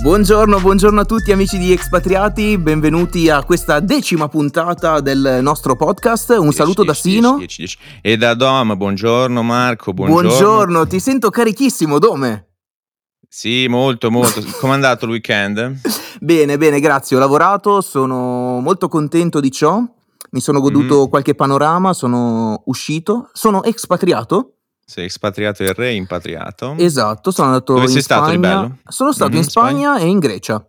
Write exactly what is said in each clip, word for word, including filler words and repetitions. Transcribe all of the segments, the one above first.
Buongiorno, buongiorno a tutti amici di Expatriati, benvenuti a questa decima puntata del nostro podcast. Un dieci, saluto dieci, da Sino dieci, dieci, dieci. E da Dom, buongiorno Marco, buongiorno. Buongiorno, ti sento carichissimo Dome. Sì, molto molto. Com'è andato il weekend? Bene, bene, grazie, ho lavorato, sono molto contento di ciò. Mi sono goduto mm. qualche panorama, sono uscito, sono expatriato. Sei espatriato e reimpatriato. Esatto, sono andato Dove in sei Spagna. Stato di bello? Sono stato mm-hmm, in Spagna, Spagna e in Grecia.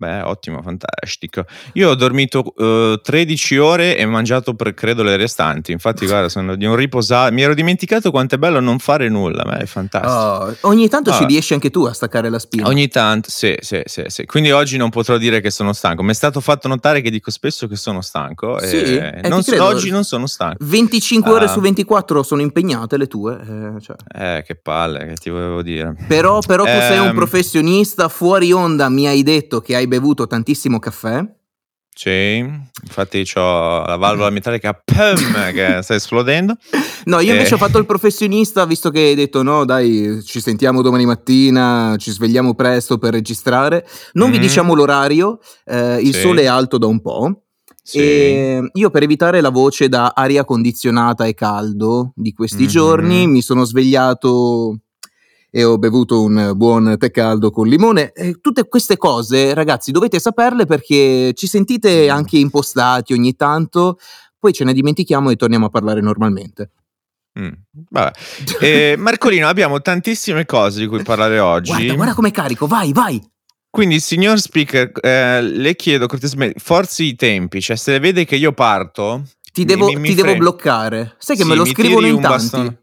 Beh, ottimo, fantastico. Io ho dormito uh, tredici ore e mangiato per credo le restanti. Infatti guarda, sono di un riposato. Mi ero dimenticato quanto è bello non fare nulla, ma è fantastico. Oh, ogni tanto ah. ci riesci anche tu a staccare la spina. Ogni tanto, sì, sì, sì, sì. Quindi oggi non potrò dire che sono stanco. Mi è stato fatto notare che dico spesso che sono stanco. Sì, e eh, non so, oggi non sono stanco. venticinque ah. ore su ventiquattro sono impegnate le tue. Eh, cioè. eh che palle, che ti volevo dire. Però, però tu eh, sei un professionista, fuori onda mi hai detto che hai bevuto tantissimo caffè. Sì, infatti c'ho la valvola metallica pum, che sta esplodendo. No, io invece e... ho fatto il professionista, visto che hai detto no dai ci sentiamo domani mattina, ci svegliamo presto per registrare, non mm. vi diciamo l'orario, eh, il sì. sole è alto da un po'. Sì. E io per evitare la voce da aria condizionata e caldo di questi mm. giorni mi sono svegliato e ho bevuto un buon tè caldo con limone. Eh, tutte queste cose ragazzi dovete saperle perché ci sentite anche impostati ogni tanto, poi ce ne dimentichiamo e torniamo a parlare normalmente. Mm, vabbè. eh, Marcolino, abbiamo tantissime cose di cui parlare oggi. Guarda, guarda com'è carico, vai vai. Quindi signor speaker, eh, le chiedo cortesemente forzi i tempi, cioè se vede che io parto ti devo, mi, mi ti devo bloccare, sai che sì, me lo scrivono in tanti baston-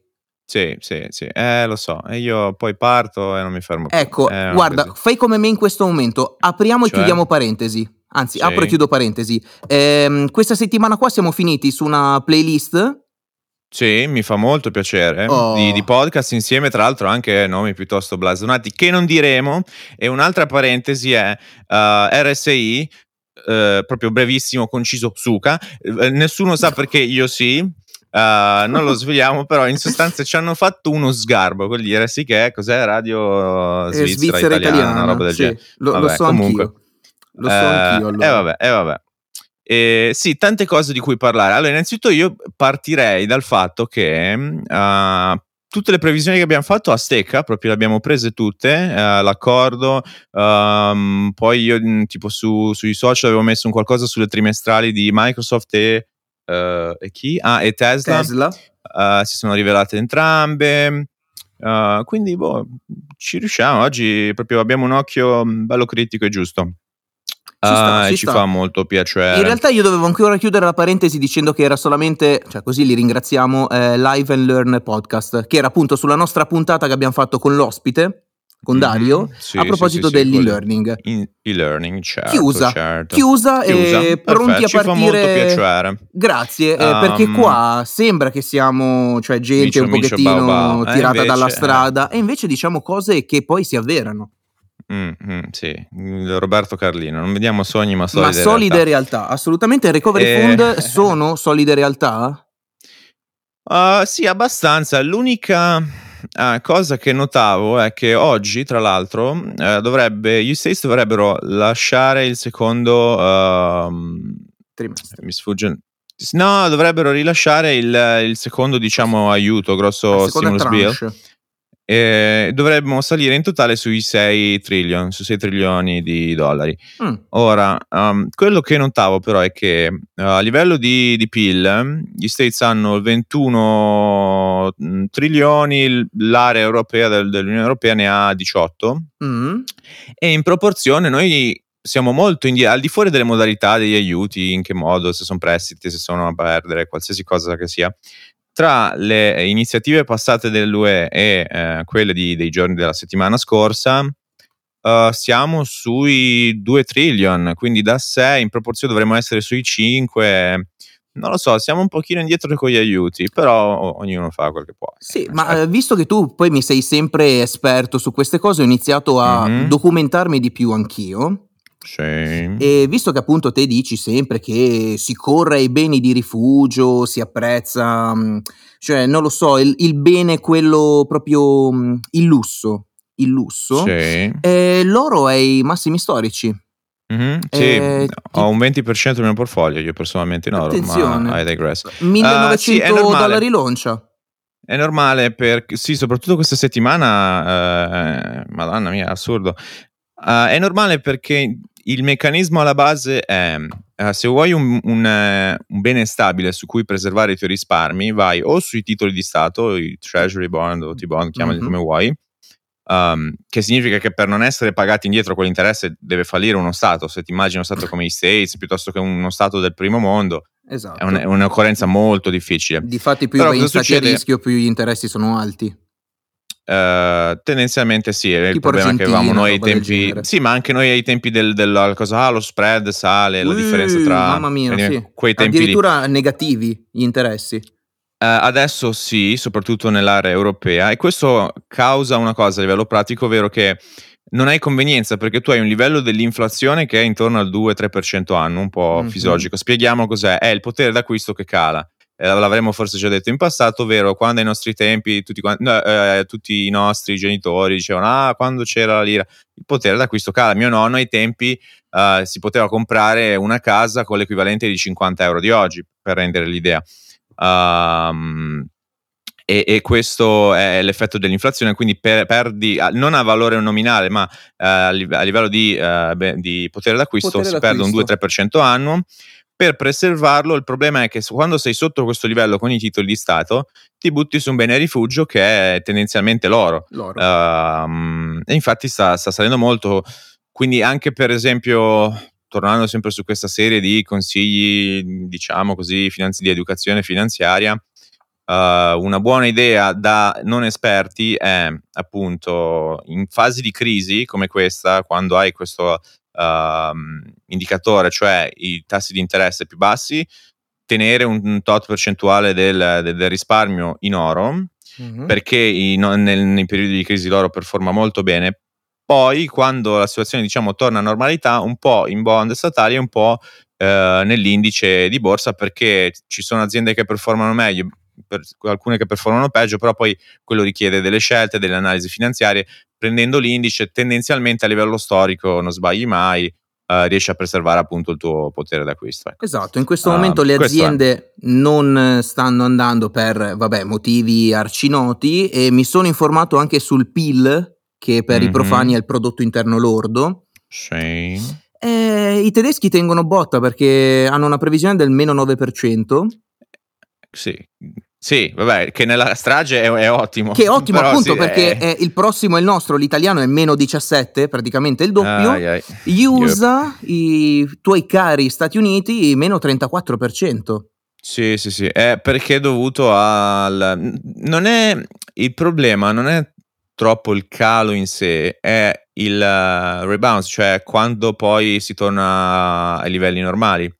Sì, sì, sì, eh, lo so, e io poi parto e non mi fermo più. Ecco, eh, guarda, così. Fai come me in questo momento, apriamo cioè? e chiudiamo parentesi, anzi, sì. apro e chiudo parentesi. Ehm, questa settimana qua siamo finiti su una playlist. Sì, mi fa molto piacere, oh. di, di podcast insieme, tra l'altro anche nomi piuttosto blasonati, che non diremo, e un'altra parentesi è uh, R S I, uh, proprio brevissimo, conciso, suca, uh, nessuno sa perché io sì. Uh, non lo svegliamo, però in sostanza ci hanno fatto uno sgarbo, vuol dire sì che è, cos'è? Radio Svizzera, eh, Svizzera Italiana, Italiana, una roba del sì. genere. Lo, vabbè, lo so comunque. anch'io. Lo so uh, anch'io allora. E eh, vabbè, eh, vabbè. Eh, sì, tante cose di cui parlare. Allora, innanzitutto io partirei dal fatto che uh, tutte le previsioni che abbiamo fatto a stecca, proprio le abbiamo prese tutte, eh, l'accordo, um, poi io tipo su, sui social avevo messo un qualcosa sulle trimestrali di Microsoft e Uh, e chi? Ah, e Tesla, Tesla. Uh, si sono rivelate entrambe, uh, quindi boh, ci riusciamo oggi, proprio abbiamo un occhio bello critico e giusto, uh, ci, sta, ci, e ci fa molto piacere. In realtà io dovevo ancora chiudere la parentesi dicendo che era solamente, cioè così li ringraziamo, eh, Live and Learn Podcast, che era appunto sulla nostra puntata che abbiamo fatto con l'ospite, con Dario, mm-hmm, sì, a proposito sì, sì, dell'e-learning. In, e-learning, certo, chiusa, certo. chiusa e chiusa, pronti perfetto, a partire. Ci fa molto piacere. Grazie, um, eh, perché qua sembra che siamo, cioè gente micio, un pochettino micio, bau, bau. tirata eh, invece, dalla strada eh. e invece diciamo cose che poi si avverano. Mm-hmm, sì, Roberto Carlino, non vediamo sogni ma solide realtà. Ma solide realtà, realtà assolutamente. Recovery eh. Fund sono solide realtà? Uh, sì, abbastanza. L'unica... Ah, cosa che notavo è che oggi, tra l'altro, eh, dovrebbe, gli States dovrebbero lasciare il secondo uh, trimestre. Mi sfugge. No, dovrebbero rilasciare il, il secondo, diciamo, aiuto, grosso stimulus bill. E dovremmo salire in totale sui sei trillion, su sei trilioni di dollari. Mm. Ora, um, quello che notavo però è che uh, a livello di, di P I L gli States hanno ventuno trilioni, l'area europea del, dell'Unione Europea ne ha diciotto mm. e in proporzione noi siamo molto indietro, al di fuori delle modalità degli aiuti, in che modo, se sono prestiti, se sono a perdere, qualsiasi cosa che sia. Tra le iniziative passate dell'U E e eh, quelle di, dei giorni della settimana scorsa, uh, siamo sui due trillion, quindi da sei in proporzione dovremmo essere sui cinque. Non lo so, siamo un pochino indietro con gli aiuti, però ognuno fa quel che può. Sì, eh, ma certo. Visto che tu poi mi sei sempre esperto su queste cose, ho iniziato a mm-hmm. documentarmi di più anch'io. Shame. E visto che appunto te dici sempre che si corre ai beni di rifugio, si apprezza, cioè non lo so, il, il bene quello proprio il lusso, il lusso, sì. eh, l'oro è i massimi storici. Mm-hmm, sì, eh, ho un venti per cento del mio portfolio, io personalmente in oro, attenzione. Ma I digress. millenovecento dollari l'oncia. È normale, perché sì, soprattutto questa settimana, eh, madonna mia, assurdo. Uh, è normale perché il meccanismo alla base è uh, se vuoi un, un, un bene stabile su cui preservare i tuoi risparmi, vai o sui titoli di Stato, i Treasury Bond o T-Bond, chiamali mm-hmm. come vuoi, um, che significa che per non essere pagati indietro con l'interesse deve fallire uno Stato. Se ti immagini uno Stato come gli States piuttosto che uno Stato del primo mondo, esatto. è, un, è un'occorrenza molto difficile. Difatti più vai in stati a rischio più gli interessi sono alti. Uh, tendenzialmente sì, è il problema che avevamo noi ai tempi, sì, ma anche noi ai tempi del, del cosa, ah, lo spread sale, la uh, differenza tra mamma mia, sì. quei tempi addirittura lì. Negativi gli interessi uh, adesso sì, soprattutto nell'area europea, e questo causa una cosa a livello pratico, ovvero che non hai convenienza perché tu hai un livello dell'inflazione che è intorno al due tre per cento anno, un po' mm-hmm. fisiologico. Spieghiamo cos'è, è il potere d'acquisto che cala. L'avremmo forse già detto in passato, ovvero quando ai nostri tempi tutti, no, eh, tutti i nostri genitori dicevano ah quando c'era la lira, il potere d'acquisto cala. Mio nonno ai tempi eh, si poteva comprare una casa con l'equivalente di cinquanta euro di oggi, per rendere l'idea. Um, e, e questo è l'effetto dell'inflazione, quindi per, perdi non a valore nominale ma eh, a livello di, eh, beh, di potere d'acquisto, potere si d'acquisto. Perde un due tre per cento annuo. Per preservarlo, il problema è che quando sei sotto questo livello con i titoli di Stato ti butti su un bene rifugio che è tendenzialmente l'oro, l'oro. Uh, e infatti sta, sta salendo molto, quindi anche per esempio, tornando sempre su questa serie di consigli, diciamo così, finanzi- di educazione finanziaria, uh, una buona idea da non esperti è appunto in fasi di crisi come questa, quando hai questo... Uh, indicatore, cioè i tassi di interesse più bassi, tenere un tot percentuale del, del, del risparmio in oro, mm-hmm. perché i, no, nel, nei periodi di crisi l'oro performa molto bene. Poi quando la situazione diciamo torna a normalità, un po' in bond statali e un po' eh, nell'indice di borsa, perché ci sono aziende che performano meglio, per alcune che performano peggio, però poi quello richiede delle scelte, delle analisi finanziarie. Prendendo l'indice tendenzialmente a livello storico, non sbagli mai, eh, riesci a preservare appunto il tuo potere d'acquisto. Ecco. Esatto, in questo momento uh, le aziende non stanno andando per vabbè, motivi arcinoti, e mi sono informato anche sul P I L, che per mm-hmm. i profani è il prodotto interno lordo. Sì. Eh, i tedeschi tengono botta perché hanno una previsione del meno nove per cento. Sì, sì, vabbè, che nella strage è, è ottimo. Che è ottimo, però, appunto, sì, perché è... È il prossimo è il nostro, l'italiano è meno diciassette, praticamente il doppio. Ai, ai. Gli U S A, yep. i tuoi cari Stati Uniti, meno trentaquattro per cento. Sì, sì, sì, è perché è dovuto al... Non è il problema, non è troppo il calo in sé, è il rebounce, cioè quando poi si torna ai livelli normali.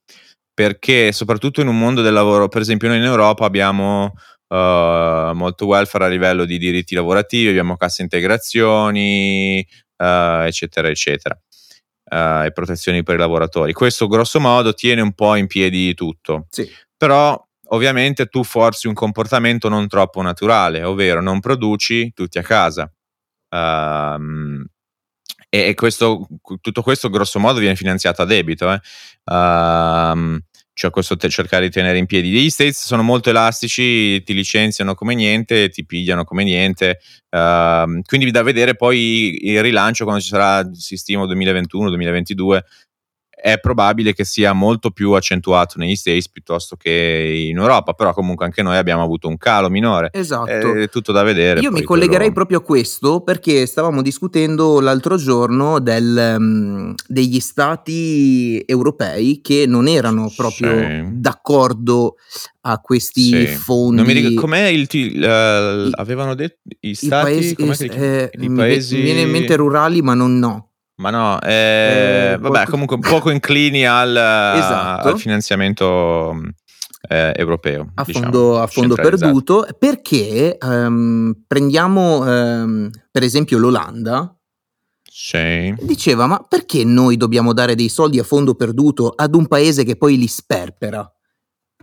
Perché soprattutto in un mondo del lavoro, per esempio noi in Europa abbiamo uh, molto welfare a livello di diritti lavorativi, abbiamo casse integrazioni, uh, eccetera, eccetera, uh, e protezioni per i lavoratori. Questo grosso modo tiene un po' in piedi tutto, sì. Però ovviamente tu forzi un comportamento non troppo naturale, ovvero non produci tutti a casa. Uh, E questo, tutto questo grosso modo viene finanziato a debito, eh? uh, cioè questo te, cercare di tenere in piedi. Gli States sono molto elastici, ti licenziano come niente, ti pigliano come niente, uh, quindi da vedere poi il rilancio quando ci sarà, si stima duemilaventuno duemilaventidue, è probabile che sia molto più accentuato negli States piuttosto che in Europa, però comunque anche noi abbiamo avuto un calo minore. Esatto. È tutto da vedere. Io mi collegherei quello... proprio a questo, perché stavamo discutendo l'altro giorno del, um, degli stati europei che non erano proprio sì. d'accordo a questi sì. fondi. Non mi ricordo com'è il uh, I, avevano detto i stati, i paesi, eh, i paesi... mi viene in mente rurali, ma non no. Ma no, eh, eh, vabbè, comunque poco inclini al, esatto. al finanziamento eh, europeo. A fondo, diciamo, a fondo perduto, perché um, prendiamo um, per esempio l'Olanda. Sì. Diceva, ma perché noi dobbiamo dare dei soldi a fondo perduto ad un paese che poi li sperpera?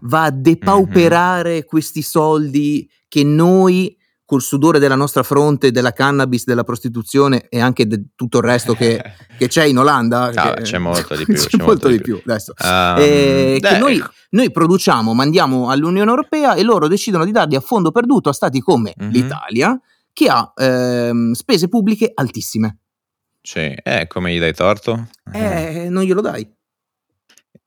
Va a depauperare mm-hmm. questi soldi che noi col sudore della nostra fronte, della cannabis, della prostituzione e anche de tutto il resto che, che c'è in Olanda. No, che, c'è molto di più. C'è, c'è molto, molto di più, più adesso. Um, eh, che noi, noi produciamo, mandiamo all'Unione Europea e loro decidono di darli a fondo perduto a stati come mm-hmm. l'Italia, che ha ehm, spese pubbliche altissime. Sì, eh, come gli dai torto? Eh, non glielo dai.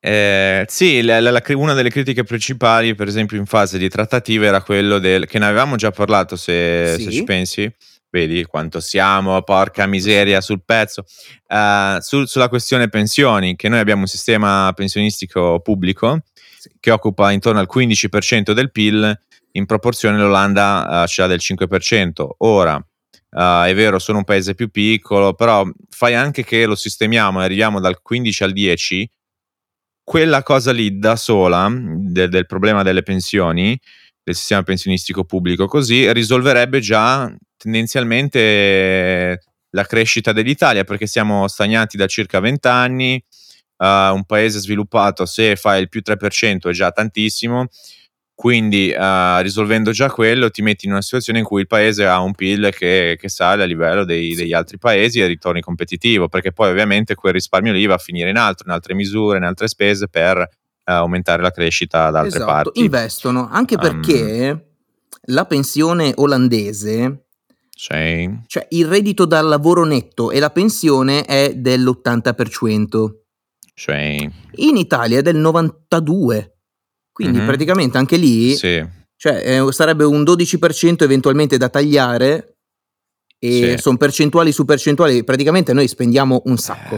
Eh, sì, la, la, la, una delle critiche principali, per esempio, in fase di trattative era quello del che ne avevamo già parlato. Se, sì. se ci pensi, vedi quanto siamo, porca miseria, sul pezzo. Uh, su, sulla questione pensioni, che noi abbiamo un sistema pensionistico pubblico sì. che occupa intorno al quindici per cento del P I L, in proporzione l'Olanda uh, ce l'ha del cinque per cento. Ora. Uh, è vero, sono un paese più piccolo, però fai anche che lo sistemiamo e arriviamo dal quindici al dieci, quella cosa lì da sola de- del problema delle pensioni, del sistema pensionistico pubblico, così risolverebbe già tendenzialmente la crescita dell'Italia, perché siamo stagnati da circa venti anni. Uh, un paese sviluppato, se fa il più tre per cento è già tantissimo. Quindi uh, risolvendo già quello ti metti in una situazione in cui il paese ha un P I L che, che sale a livello dei, degli altri paesi e ritorni competitivo, perché poi ovviamente quel risparmio lì va a finire in altro, in altre misure, in altre spese per uh, aumentare la crescita da altre esatto, parti. Investono, anche perché um, la pensione olandese, sì. cioè il reddito dal lavoro netto e la pensione è dell'ottanta per cento, sì. in Italia è del novantadue per cento. Quindi mm-hmm. praticamente anche lì sì. cioè, eh, sarebbe un dodici per cento eventualmente da tagliare e sì. sono percentuali su percentuali, praticamente noi spendiamo un sacco.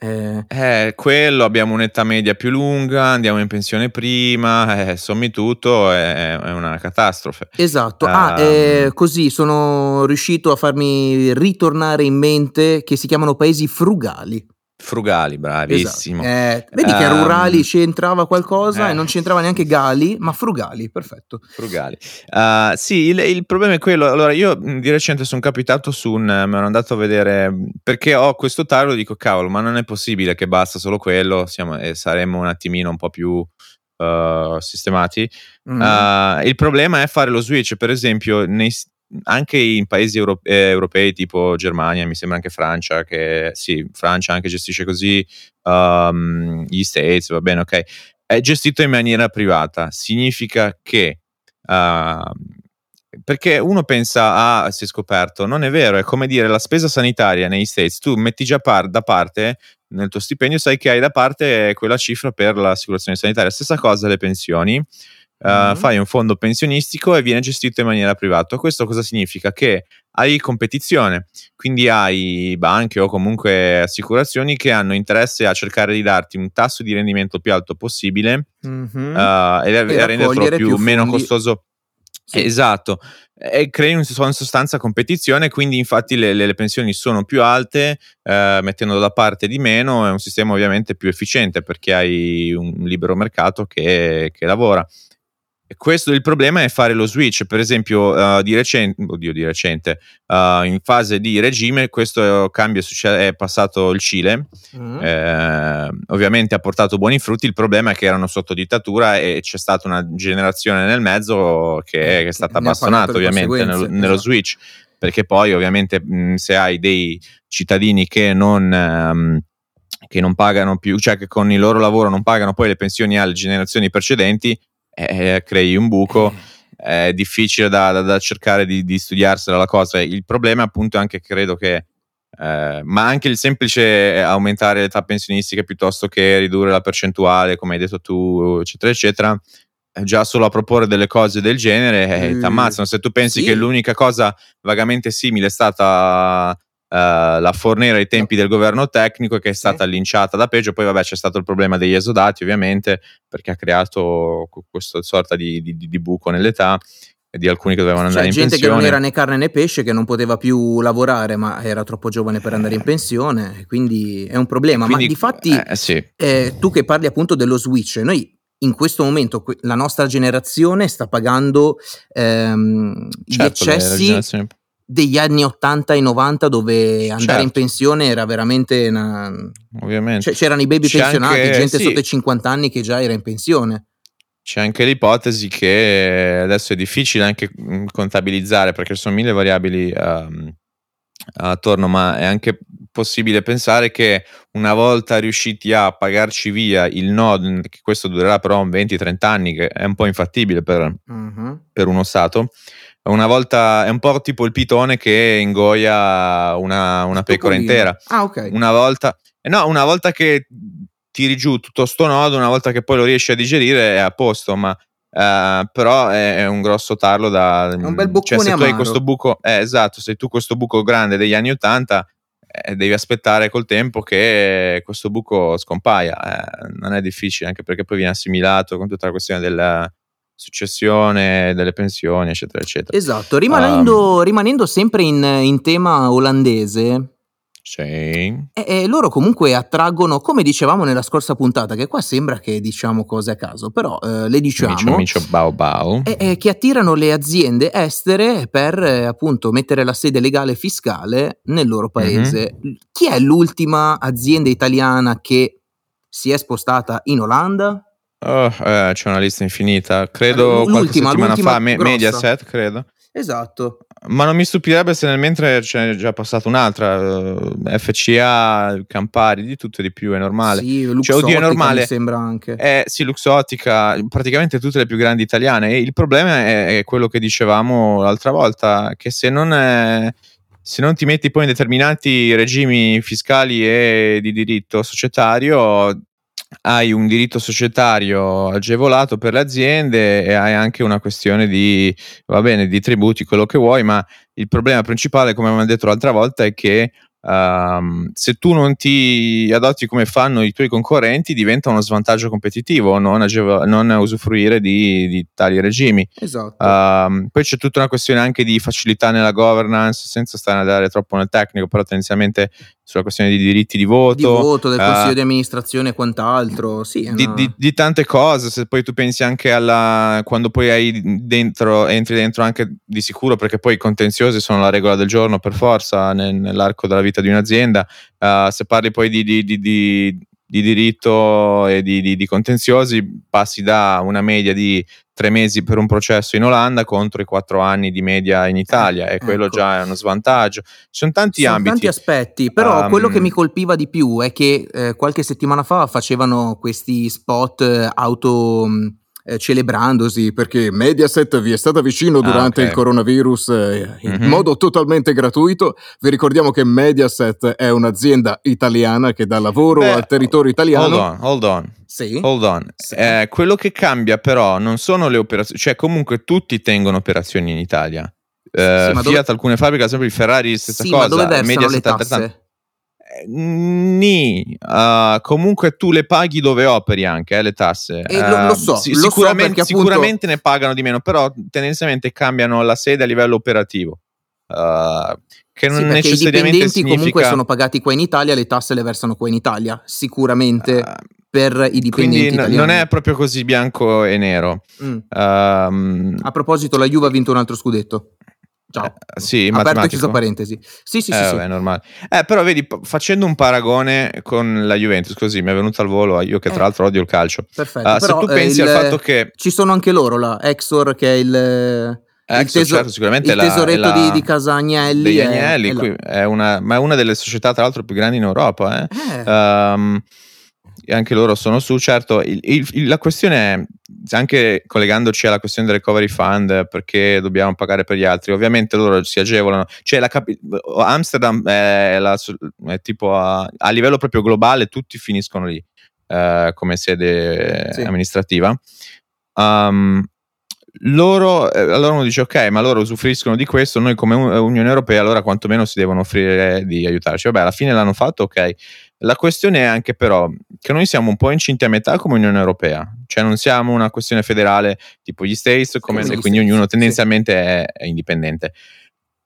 Eh, eh. Eh, quello, abbiamo un'età media più lunga, andiamo in pensione prima, eh, sommi tutto, è, è una catastrofe. Esatto, uh, ah, eh, così sono riuscito a farmi ritornare in mente che si chiamano paesi frugali. Frugali, bravissimo. Esatto. Eh, vedi che um, rurali c'entrava qualcosa eh. e non c'entrava neanche gali, ma frugali, perfetto. Frugali. Uh, sì, il, il problema è quello. Allora, io di recente sono capitato su un... me l'ho andato a vedere, perché ho questo tarlo e dico, cavolo, ma non è possibile che basta solo quello, siamo, eh, saremmo un attimino un po' più... Uh, sistemati. Mm. Uh, il problema è fare lo switch, per esempio, nei... anche in paesi euro- eh, europei tipo Germania, mi sembra anche Francia, che sì, Francia anche gestisce così, um, gli States, va bene, ok, è gestito in maniera privata, significa che uh, perché uno pensa, ah, si è scoperto, non è vero, è come dire la spesa sanitaria negli States, tu metti già par- da parte nel tuo stipendio, sai che hai da parte quella cifra per l'assicurazione sanitaria, stessa cosa le pensioni. Uh, mm. Fai un fondo pensionistico e viene gestito in maniera privata. Questo cosa significa? Che hai competizione, quindi hai banche o comunque assicurazioni che hanno interesse a cercare di darti un tasso di rendimento più alto possibile mm-hmm. uh, e, e a renderlo più, più meno costoso. Sì. Esatto, e crei in sostanza competizione, quindi infatti le, le, le pensioni sono più alte, eh, mettendo da parte di meno, è un sistema ovviamente più efficiente perché hai un libero mercato che, che lavora. Questo, il problema è fare lo switch, per esempio uh, di recente, oddio di recente, uh, in fase di regime questo cambio è passato il Cile, mm. eh, ovviamente ha portato buoni frutti, il problema è che erano sotto dittatura e c'è stata una generazione nel mezzo che è, che è stata bastonata ovviamente nello, nello switch, perché poi ovviamente mh, se hai dei cittadini che non... Um, che non pagano più, cioè che con il loro lavoro non pagano poi le pensioni alle generazioni precedenti, Eh, crei un buco, è eh, difficile da, da, da cercare di, di studiarsela la cosa. Il problema appunto è anche, credo che eh, ma anche il semplice aumentare l'età pensionistica piuttosto che ridurre la percentuale, come hai detto tu, eccetera eccetera, già solo a proporre delle cose del genere eh, mm. ti ammazzano. Se tu pensi sì. che l'unica cosa vagamente simile è stata Uh, la Fornero ai tempi del governo tecnico, che è stata eh. linciata da peggio, poi vabbè c'è stato il problema degli esodati ovviamente, perché ha creato questa sorta di, di, di buco nell'età di alcuni che dovevano andare cioè, in pensione. C'è gente che non era né carne né pesce, che non poteva più lavorare ma era troppo giovane per andare in pensione, quindi è un problema. Quindi, ma difatti eh, sì. eh, tu che parli appunto dello switch, noi in questo momento la nostra generazione sta pagando ehm, certo, gli eccessi degli anni ottanta e novanta, dove andare certo. in pensione era veramente una... Ovviamente. C'erano i baby c'è pensionati, anche... gente sì. sotto i cinquanta anni che già era in pensione. C'è anche l'ipotesi che adesso è difficile anche contabilizzare perché sono mille variabili um, attorno, ma è anche possibile pensare che una volta riusciti a pagarci via il nodo, che questo durerà però un venti trenta anni, che è un po' infattibile per, mm-hmm. per uno Stato, una volta è un po' tipo il pitone che ingoia una, una pecora intera. Ah, ok. Una volta, no, una volta che tiri giù tutto sto nodo, una volta che poi lo riesci a digerire è a posto, ma uh, però è, è un grosso tarlo da... È un bel buccone, cioè, se tu amaro. Hai questo buco, eh, esatto, se tu questo buco grande degli anni ottanta, eh, devi aspettare col tempo che questo buco scompaia, eh, non è difficile, anche perché poi viene assimilato con tutta la questione della successione, delle pensioni, eccetera, eccetera. Esatto, rimanendo, um, rimanendo sempre in, in tema olandese... Sì. E, e loro comunque attraggono, come dicevamo nella scorsa puntata, che qua sembra che diciamo cose a caso, però eh, le diciamo micio, micio, bau, bau. E, e che attirano le aziende estere per eh, appunto mettere la sede legale fiscale nel loro paese. Mm-hmm. Chi è l'ultima azienda italiana che si è spostata in Olanda? Oh, eh, c'è una lista infinita, credo l'ultima, qualche settimana fa me- Mediaset, credo. Esatto. Ma non mi stupirebbe se nel mentre c'è già passata un'altra, F C A, Campari, di tutto e di più, è normale. Sì, Luxottica, cioè, oddio, è normale. Mi sembra anche. Eh, sì, Luxottica, praticamente tutte le più grandi italiane. E il problema è, è quello che dicevamo l'altra volta, che se non, è, se non ti metti poi in determinati regimi fiscali e di diritto societario, hai un diritto societario agevolato per le aziende e hai anche una questione di, va bene, di tributi, quello che vuoi, ma il problema principale, come abbiamo detto l'altra volta, è che um, se tu non ti adotti come fanno i tuoi concorrenti diventa uno svantaggio competitivo non, agevo- non usufruire di, di tali regimi. Esatto. Um, poi c'è tutta una questione anche di facilità nella governance, senza stare ad andare troppo nel tecnico, però tendenzialmente sulla questione dei diritti di voto, di voto del consiglio uh, di amministrazione e quant'altro, sì, di, no. di, di tante cose. Se poi tu pensi anche alla, quando poi hai dentro, entri dentro anche di sicuro, perché poi i contenziosi sono la regola del giorno per forza nel, nell'arco della vita di un'azienda, uh, se parli poi di, di, di, di, di diritto e di, di, di contenziosi, passi da una media di tre mesi per un processo in Olanda contro i quattro anni di media in Italia, e quello ecco. Già è uno svantaggio. Sono tanti sono ambiti, tanti aspetti, però um, quello che mi colpiva di più è che eh, qualche settimana fa facevano questi spot eh, auto eh, celebrandosi perché Mediaset vi è stata vicino durante ah, okay. il coronavirus eh, in mm-hmm. modo totalmente gratuito. Vi ricordiamo che Mediaset è un'azienda italiana che dà lavoro Beh, al territorio italiano. Hold on, hold on. Sì. Hold on. Sì. Eh, quello che cambia però non sono le operazioni, cioè comunque tutti tengono operazioni in Italia. Eh, sì, Fiat, dove... alcune fabbriche, ad esempio il Ferrari, stessa sì, cosa. Ma dove versano le tasse? Eh, ni. Uh, comunque tu le paghi dove operi anche, eh, le tasse. Eh, lo, lo so, sì, lo sicuramente, so appunto... sicuramente ne pagano di meno, però tendenzialmente cambiano la sede a livello operativo. Uh, che non sì, perché necessariamente i dipendenti significa... comunque sono pagati qua in Italia, le tasse le versano qua in Italia, sicuramente uh, per i dipendenti quindi italiani. Non è proprio così bianco e nero. Mm. um, a proposito, la Juve ha vinto un altro scudetto. Ciao. Eh, sì, aperto e chiuso parentesi. Sì, sì, eh, sì, vabbè, sì. È normale. Eh, però vedi, facendo un paragone con la Juventus, così mi è venuto al volo, io che tra eh. l'altro odio il calcio. Perfetto. Uh, però, se tu eh, pensi il, al fatto che ci sono anche loro, la Exor, che è il Il, teso- certo, sicuramente il tesoretto la, la, di, di Casa Agnelli, degli Agnelli è, qui è una, ma è una delle società tra l'altro più grandi in Europa, eh? Eh. Um, anche loro sono su, certo. il, il, la questione è, anche collegandoci alla questione del Recovery Fund, perché dobbiamo pagare per gli altri, ovviamente loro si agevolano, cioè la capi- Amsterdam è, la, è tipo a, a livello proprio globale tutti finiscono lì eh, come sede sì. amministrativa. um, Loro, eh, allora uno dice ok, ma loro usufruiscono di questo, noi come un, Unione Europea allora quantomeno si devono offrire di aiutarci. Vabbè, alla fine l'hanno fatto, ok. La questione è anche però che noi siamo un po' incinti a metà come Unione Europea, cioè non siamo una questione federale tipo gli States, come, come gli quindi States, ognuno tendenzialmente sì. è, è indipendente.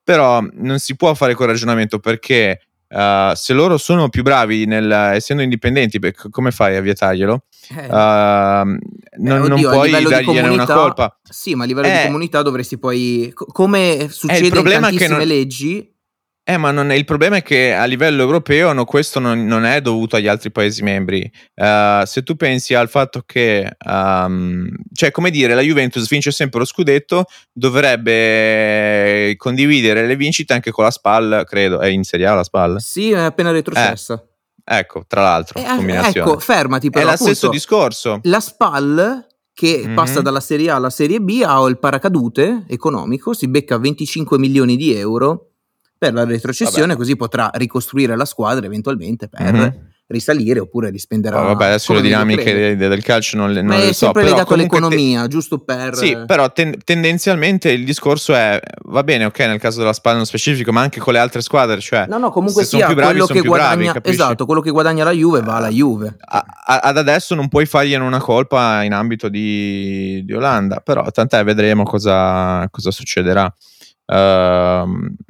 Però non si può fare quel ragionamento perché uh, se loro sono più bravi nel, essendo indipendenti, come fai a vietarglielo? Eh. Uh, non, eh, oddio, non puoi dargliene una colpa. Sì, ma a livello eh, di comunità dovresti poi, come succede in tantissime che non... leggi, Eh, ma non è, il problema è che a livello europeo no, questo non, non è dovuto agli altri paesi membri. Uh, se tu pensi al fatto che, um, cioè come dire, la Juventus vince sempre lo scudetto, dovrebbe condividere le vincite anche con la SPAL, credo. È in Serie A la SPAL? Sì, è appena retrocessa. Eh, ecco, tra l'altro, eh, combinazione. Ecco, fermati però. È lo stesso discorso. La SPAL, che mm-hmm. passa dalla Serie A alla Serie B, ha il paracadute economico, si becca venticinque milioni di euro per la retrocessione, vabbè. Così potrà ricostruire la squadra eventualmente per mm-hmm. risalire oppure rispenderà. Oh, vabbè, adesso le dinamiche del, del calcio non le, non le so. È sempre legato all'economia, te... giusto per... Sì, però ten- tendenzialmente il discorso è, va bene, ok, nel caso della squadra nello specifico, ma anche con le altre squadre, cioè no, no, comunque se sia, sono più bravi, sono più guadagna, bravi, esatto, quello che guadagna la Juve va alla Juve. A, a, ad adesso non puoi fargliene una colpa in ambito di, di Olanda, però tant'è, vedremo cosa, cosa succederà. Ehm... Uh,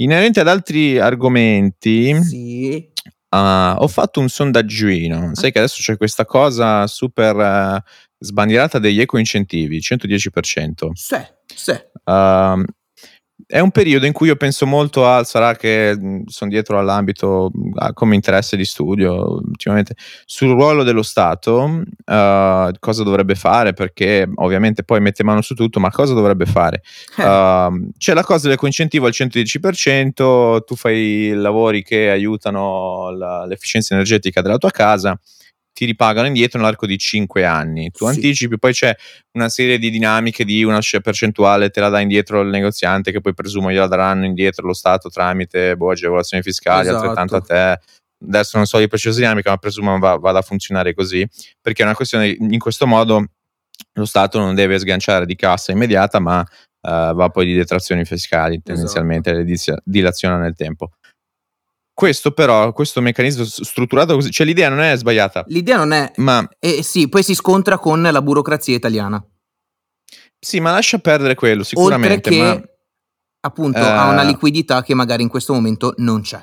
Inerente ad altri argomenti, sì. uh, ho fatto un sondaggino. Sai che adesso c'è questa cosa super uh, sbandierata degli eco-incentivi, cento dieci per cento. Sì, sì. Uh, è un periodo in cui io penso molto al, sarà che sono dietro all'ambito a, come interesse di studio ultimamente, sul ruolo dello Stato, uh, cosa dovrebbe fare, perché ovviamente poi mette mano su tutto, ma cosa dovrebbe fare? Eh. Uh, c'è la cosa dell'ecoincentivo al cento dieci per cento, tu fai lavori che aiutano la, l'efficienza energetica della tua casa, ti ripagano indietro nell'arco di cinque anni, tu sì. anticipi, poi c'è una serie di dinamiche di una percentuale te la dà indietro il negoziante, che poi presumo gliela daranno indietro lo Stato tramite boh, agevolazioni fiscali, esatto. Altrettanto a te, adesso non so di precisa dinamica, ma presumo va, vada a funzionare così, perché è una questione, in questo modo lo Stato non deve sganciare di cassa immediata, ma uh, va poi di detrazioni fiscali tendenzialmente, esatto. Le dizia, dilaziona nel tempo. Questo però, questo meccanismo strutturato così, cioè l'idea non è sbagliata. L'idea non è, ma eh, sì, poi si scontra con la burocrazia italiana. Sì, ma lascia perdere quello, sicuramente. Oltre che, ma, appunto, eh, ha una liquidità che magari in questo momento non c'è.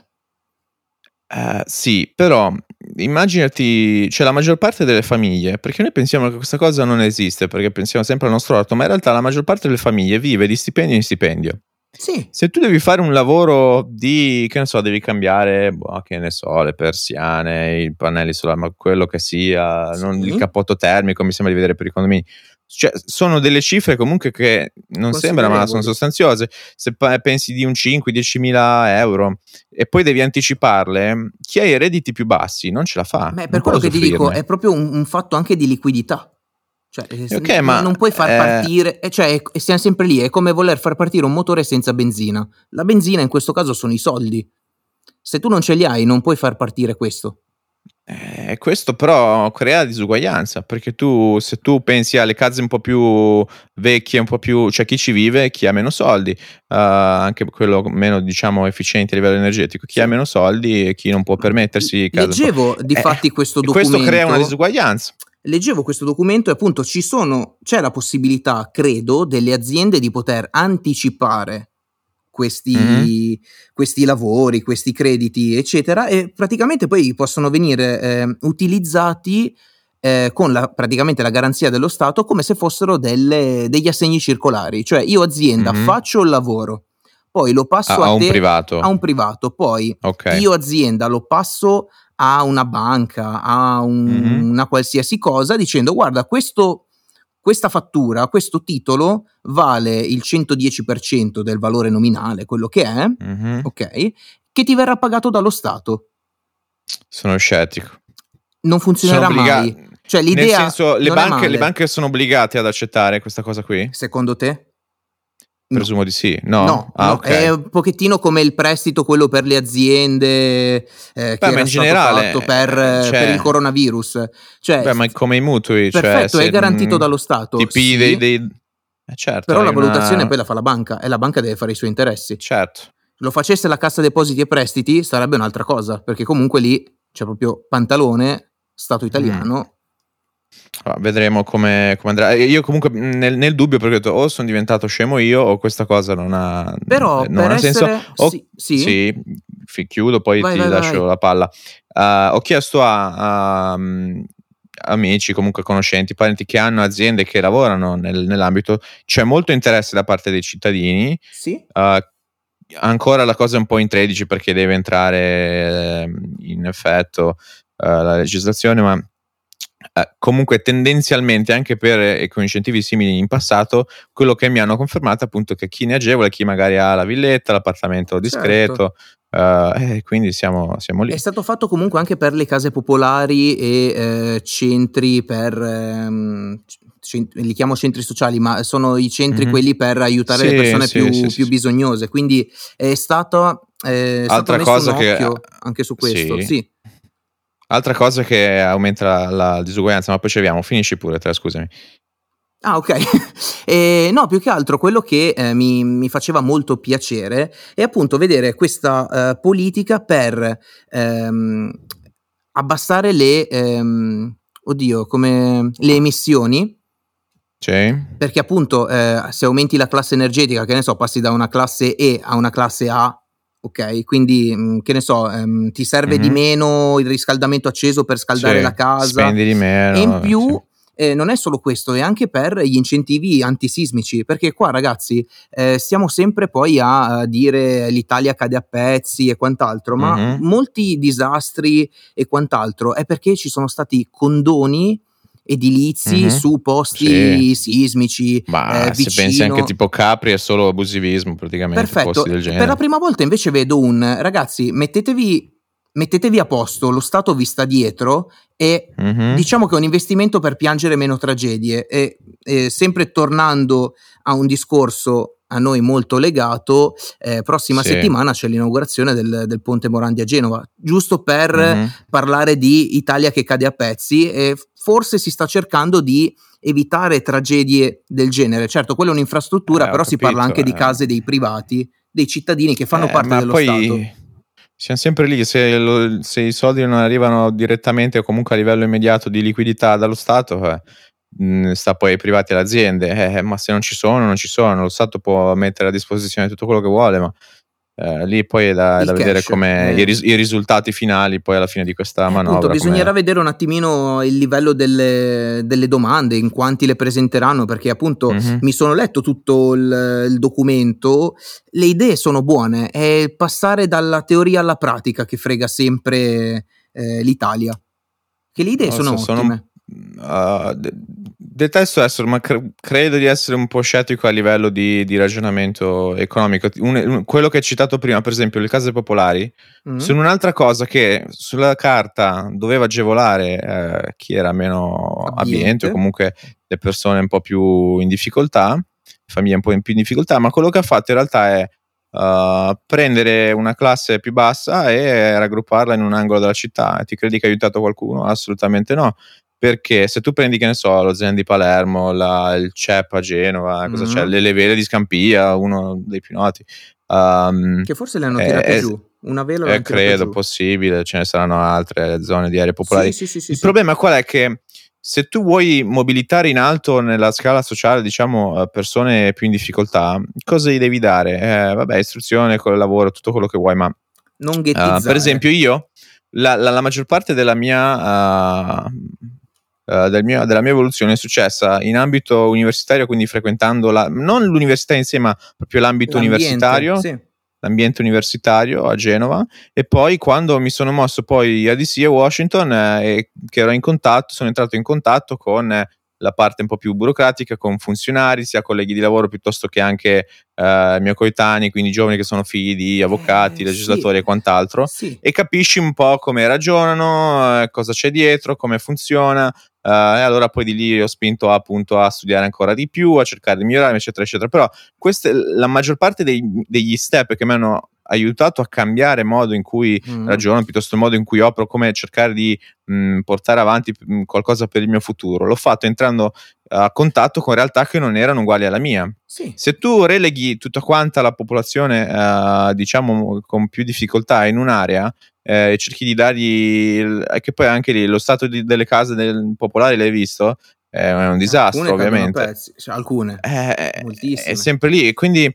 Eh, sì, però immaginati, cioè la maggior parte delle famiglie, perché noi pensiamo che questa cosa non esiste, perché pensiamo sempre al nostro orto, ma in realtà la maggior parte delle famiglie vive di stipendio in stipendio. Sì. Se tu devi fare un lavoro di, che ne so, devi cambiare, boh, che ne so, le persiane, i pannelli solari, ma quello che sia, sì. non, il cappotto termico, mi sembra di vedere per i condomini. Cioè, sono delle cifre comunque che non sembrano, ma sono sostanziose. Se pensi di un cinque dieci mila euro e poi devi anticiparle, chi ha i redditi più bassi non ce la fa. Ma per quello che ti dico, è proprio un, un fatto anche di liquidità. Cioè, okay, non, ma, non puoi far partire, eh, cioè siamo sempre lì, è come voler far partire un motore senza benzina. La benzina in questo caso sono i soldi. Se tu non ce li hai non puoi far partire questo. Eh, questo però crea disuguaglianza, perché tu, se tu pensi alle case un po' più vecchie, un po' più, cioè chi ci vive, chi ha meno soldi, uh, anche quello meno diciamo efficiente a livello energetico, chi ha meno soldi e chi non può permettersi casa. Leggevo di fatti eh, questo documento. Questo crea una disuguaglianza. Leggevo questo documento e appunto ci sono, c'è la possibilità, credo, delle aziende di poter anticipare questi, mm-hmm. questi lavori, questi crediti, eccetera, e praticamente poi possono venire eh, utilizzati eh, con la, praticamente la garanzia dello Stato, come se fossero delle, degli assegni circolari. Cioè io azienda mm-hmm. faccio il lavoro, poi lo passo a, a, a, un, te, privato. a un privato, poi okay. io azienda lo passo a una banca, a un, mm-hmm. una qualsiasi cosa, dicendo guarda questo, questa fattura, questo titolo vale il cento dieci per cento del valore nominale, quello che è, mm-hmm. ok, che ti verrà pagato dallo Stato. Sono scettico. Non funzionerà obbliga- mai. Cioè l'idea, nel senso, le banche, le banche sono obbligate ad accettare questa cosa qui? Secondo te? Presumo no. di sì, no, no, ah, no. Okay. È un pochettino come il prestito, quello per le aziende eh, beh, che era in stato generale, fatto per, cioè, per il coronavirus, cioè, beh, ma come i mutui, perfetto, cioè, è garantito dallo Stato, sì, dei, dei... Eh, certo, però la una... valutazione poi la fa la banca e la banca deve fare i suoi interessi, certo. Lo facesse la Cassa Depositi e Prestiti sarebbe un'altra cosa, perché comunque lì c'è proprio pantalone, Stato italiano. Mm. Vedremo come, come andrà. Io comunque nel, nel dubbio, perché o sono diventato scemo io o questa cosa non ha, però, non per ha essere, senso o, sì, sì. sì, chiudo poi vai, ti vai, lascio vai. la palla. Uh, ho chiesto a, a amici, comunque conoscenti, parenti che hanno aziende che lavorano nel, nell'ambito, c'è molto interesse da parte dei cittadini, sì. uh, ancora la cosa è un po' in tredici perché deve entrare in effetto eh, la legislazione, ma eh, comunque tendenzialmente anche per e con incentivi simili in passato quello che mi hanno confermato appunto è che chi ne agevola, chi magari ha la villetta, l'appartamento discreto, certo. Uh, eh, quindi siamo, siamo lì. È stato fatto comunque anche per le case popolari e eh, centri per ehm, cent- li chiamo centri sociali, ma sono i centri mm-hmm. quelli per aiutare sì, le persone sì, più, sì, più sì. bisognose, quindi è stata eh, altra stato cosa che anche su questo sì. Sì. Altra cosa che aumenta la, la disuguaglianza, ma poi ci abbiamo, finisci pure te, scusami. Ah, ok. E, no, più che altro quello che eh, mi, mi faceva molto piacere è appunto vedere questa eh, politica per ehm, abbassare le ehm, oddio, come le emissioni. C'è. Perché appunto eh, se aumenti la classe energetica, che ne so, passi da una classe E a una classe A, ok? Quindi mh, che ne so, ehm, ti serve mm-hmm. di meno il riscaldamento acceso per scaldare c'è. La casa. Spendi di meno. E in più c'è. Eh, non è solo questo, è anche per gli incentivi antisismici, perché qua ragazzi eh, stiamo sempre poi a, a dire l'Italia cade a pezzi e quant'altro, ma mm-hmm. molti disastri e quant'altro è perché ci sono stati condoni edilizi mm-hmm. su posti sì. sismici. Ma eh, se pensi anche tipo Capri è solo abusivismo praticamente. Perfetto, posti del genere. Per la prima volta invece vedo un ragazzi mettetevi Mettetevi a posto, lo Stato vi sta dietro e mm-hmm. diciamo che è un investimento per piangere meno tragedie e, e sempre tornando a un discorso a noi molto legato, eh, prossima sì. settimana c'è l'inaugurazione del, del Ponte Morandi a Genova, giusto per mm-hmm. parlare di Italia che cade a pezzi e forse si sta cercando di evitare tragedie del genere. Certo, quella è un'infrastruttura, eh, però capito, si parla anche eh. di case dei privati, dei cittadini che fanno eh, parte dello poi... Stato. Siamo sempre lì, se, lo, se i soldi non arrivano direttamente o comunque a livello immediato di liquidità dallo Stato, eh, mh, sta poi ai privati e alle aziende, eh, ma se non ci sono, non ci sono, lo Stato può mettere a disposizione tutto quello che vuole, ma eh, lì poi è da, è da vedere come eh. i, ris- i risultati finali poi alla fine di questa manovra. Appunto, bisognerà com'è. vedere un attimino il livello delle, delle domande, in quanti le presenteranno, perché appunto mm-hmm. mi sono letto tutto il, il documento, le idee sono buone, è passare dalla teoria alla pratica che frega sempre eh, l'Italia, che le idee no, sono, sono ottime. Uh, de- detesto essere, ma cre- credo di essere un po' scettico a livello di, di ragionamento economico. Un, un, quello che hai citato prima, per esempio, le case popolari, mm-hmm. sono un'altra cosa che sulla carta doveva agevolare eh, chi era meno abbiente o comunque le persone un po' più in difficoltà, le famiglie un po' in più in difficoltà, ma quello che ha fatto in realtà è Uh, prendere una classe più bassa e raggrupparla in un angolo della città. Ti credi che ha aiutato qualcuno? Assolutamente no, perché se tu prendi, che ne so, lo Zen di Palermo, la, il C E P a Genova, cosa mm-hmm. c'è? Le vele di Scampia, uno dei più noti, um, che forse le hanno tirate eh, giù una vela eh, credo giù. Possibile, ce ne saranno altre zone di aree popolari. Sì, sì, sì, sì, il sì. problema qual è? Che se tu vuoi mobilitare in alto nella scala sociale, diciamo, persone più in difficoltà, cosa gli devi dare? Eh, vabbè, istruzione, lavoro, tutto quello che vuoi, ma non ghettizzare. Uh, per esempio io, la, la, la maggior parte della mia, uh, uh, del mio, della mia evoluzione è successa in ambito universitario, quindi frequentando, la, non l'università in sé, ma proprio l'ambito L'ambiente, universitario. Sì. L'ambiente universitario a Genova, e poi quando mi sono mosso poi a D C e Washington eh, che ero in contatto, sono entrato in contatto con eh, la parte un po' più burocratica, con funzionari, sia colleghi di lavoro piuttosto che anche eh, miei coetanei, quindi giovani che sono figli di avvocati, eh, legislatori sì. e quant'altro sì. e capisci un po' come ragionano, eh, cosa c'è dietro, come funziona. Uh, e allora poi di lì ho spinto appunto a studiare ancora di più, a cercare di migliorare, eccetera eccetera. Però queste, la maggior parte dei, degli step che mi hanno aiutato a cambiare modo in cui mm. ragiono, piuttosto il modo in cui opero, come cercare di mh, portare avanti mh, qualcosa per il mio futuro, l'ho fatto entrando a contatto con realtà che non erano uguali alla mia. Sì. Se tu releghi tutta quanta la popolazione uh, diciamo con più difficoltà in un'area e eh, cerchi di dargli il, che poi anche lì lo stato di, delle case del, popolari, l'hai visto, è un disastro. Alcune ovviamente pezzi, cioè alcune eh, moltissime. È sempre lì, quindi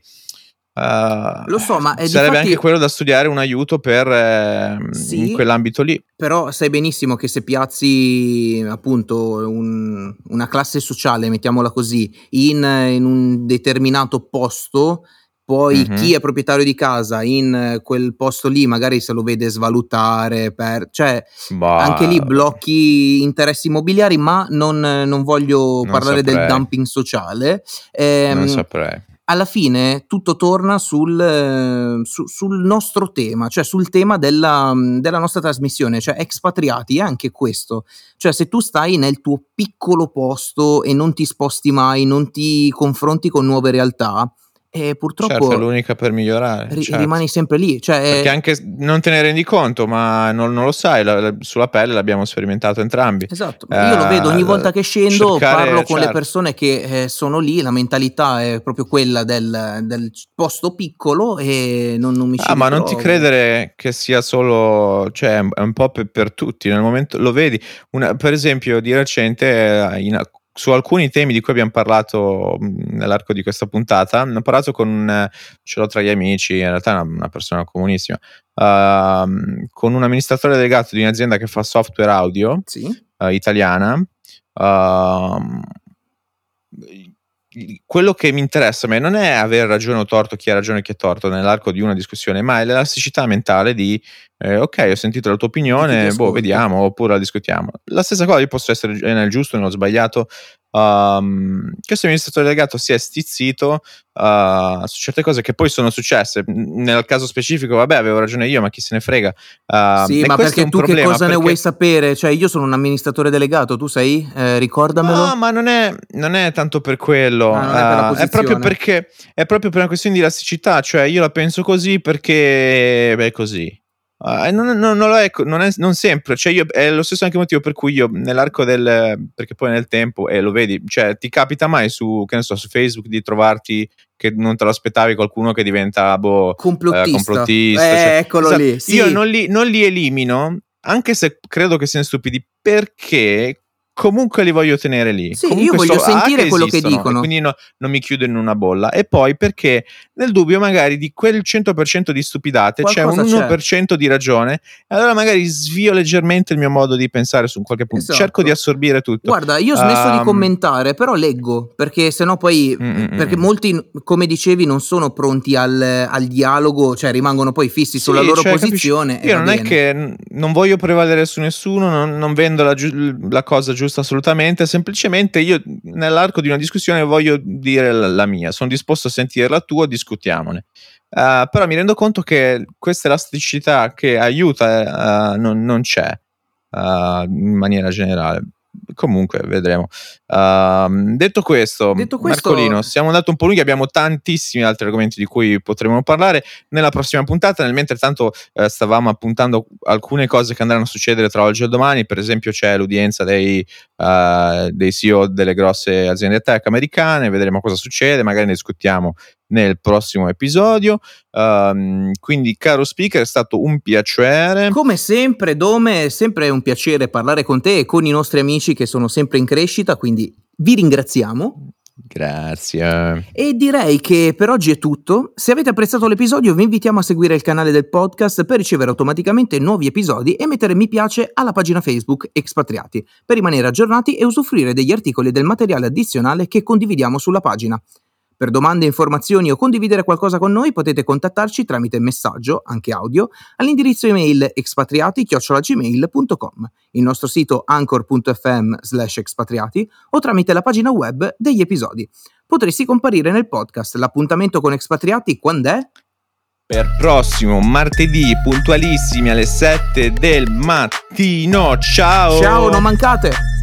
Uh, lo so, ma è sarebbe difatti... anche quello da studiare, un aiuto per eh, sì, in quell'ambito lì. Però sai benissimo che se piazzi appunto un, una classe sociale, mettiamola così, in, in un determinato posto, poi mm-hmm. chi è proprietario di casa in quel posto lì magari se lo vede svalutare per, cioè bah. anche lì blocchi interessi immobiliari, ma non, non voglio non parlare saprei. del dumping sociale. Ehm, non saprei. Alla fine tutto torna sul, su, sul nostro tema, cioè sul tema della, della nostra trasmissione, cioè expatriati è anche questo, cioè se tu stai nel tuo piccolo posto e non ti sposti mai, non ti confronti con nuove realtà, e purtroppo certo, è l'unica per migliorare, ri- certo. rimani sempre lì, cioè, perché anche non te ne rendi conto, ma non, non lo sai, la, la, sulla pelle l'abbiamo sperimentato entrambi. Esatto, eh, io lo vedo ogni volta che scendo, cercare, parlo con certo. le persone che eh, sono lì, la mentalità è proprio quella del, del posto piccolo e non, non mi ah, ma non ti credere che sia solo, cioè è un po' per, per tutti, nel momento lo vedi, una, per esempio di recente in su alcuni temi di cui abbiamo parlato nell'arco di questa puntata, ho parlato con, ce l'ho tra gli amici, in realtà è una, una persona comunissima, uh, con un amministratore delegato di un'azienda che fa software audio sì. uh, italiana. Uh, quello che mi interessa a me non è aver ragione o torto, chi ha ragione e chi ha torto nell'arco di una discussione, ma è l'elasticità mentale di eh, ok, ho sentito la tua opinione, boh, vediamo, oppure la discutiamo. La stessa cosa, io posso essere nel giusto, nello sbagliato. Um, questo amministratore delegato si è stizzito uh, su certe cose che poi sono successe. Nel caso specifico, vabbè, avevo ragione io, ma chi se ne frega. Uh, sì, ma perché tu problema, che cosa perché... ne vuoi sapere? Cioè, io sono un amministratore delegato, tu sei? Eh, ricordamelo. No, ma non è, non è tanto per quello. Ah, uh, è, è proprio perché è proprio per una questione di elasticità. Cioè, io la penso così perché beh, è così. Uh, non, non, non, lo è, non, è, non sempre, cioè io, è lo stesso anche motivo per cui io nell'arco del, perché poi nel tempo e eh, lo vedi, cioè ti capita mai su, che ne so, su Facebook di trovarti che non te lo aspettavi qualcuno che diventa boh, complottista, eh, complottista eh, cioè, eccolo sa, lì sì. Io non li, non li elimino, anche se credo che siano stupidi, perché comunque li voglio tenere lì. Sì, comunque io voglio so, sentire ah, che quello esistono, che dicono. Quindi no, non mi chiudo in una bolla. E poi perché nel dubbio magari di quel cento per cento di stupidate qualcosa c'è un uno per cento c'è. Di ragione. Allora magari svio leggermente il mio modo di pensare su qualche punto. Esatto. Cerco di assorbire tutto. Guarda, io ho smesso um, di commentare, però leggo. Perché sennò poi... Mm-mm. Perché molti, come dicevi, non sono pronti al, al dialogo. Cioè rimangono poi fissi sì, sulla loro cioè, posizione. Capisci? Io non bene. È che non voglio prevalere su nessuno. Non, non vendo la, giu- la cosa giusta. Giusto, assolutamente, semplicemente io nell'arco di una discussione voglio dire la, la mia, sono disposto a sentire la tua, discutiamone. Uh, però mi rendo conto che questa elasticità che aiuta uh, non, non c'è uh, in maniera generale. Comunque vedremo. Uh, detto, questo, detto questo, Marcolino, siamo andati un po' lunghi, abbiamo tantissimi altri argomenti di cui potremo parlare nella prossima puntata. Nel mentre tanto eh, stavamo appuntando alcune cose che andranno a succedere tra oggi e domani. Per esempio c'è l'udienza dei, uh, dei C E O delle grosse aziende tech americane, vedremo cosa succede, magari ne discutiamo nel prossimo episodio. Um, quindi caro speaker, è stato un piacere come sempre. Dome, è sempre un piacere parlare con te e con i nostri amici che sono sempre in crescita, quindi vi ringraziamo. Grazie. E direi che per oggi è tutto. Se avete apprezzato l'episodio vi invitiamo a seguire il canale del podcast per ricevere automaticamente nuovi episodi e mettere mi piace alla pagina Facebook Expatriati per rimanere aggiornati e usufruire degli articoli e del materiale addizionale che condividiamo sulla pagina. Per domande, informazioni o condividere qualcosa con noi potete contattarci tramite messaggio, anche audio, all'indirizzo email expatriati chiocciola gmail punto com, il nostro sito anchor punto f m slash expatriati o tramite la pagina web degli episodi. Potresti comparire nel podcast. L'appuntamento con Expatriati quando è? Per prossimo martedì puntualissimi alle sette del mattino. Ciao! Ciao, non mancate!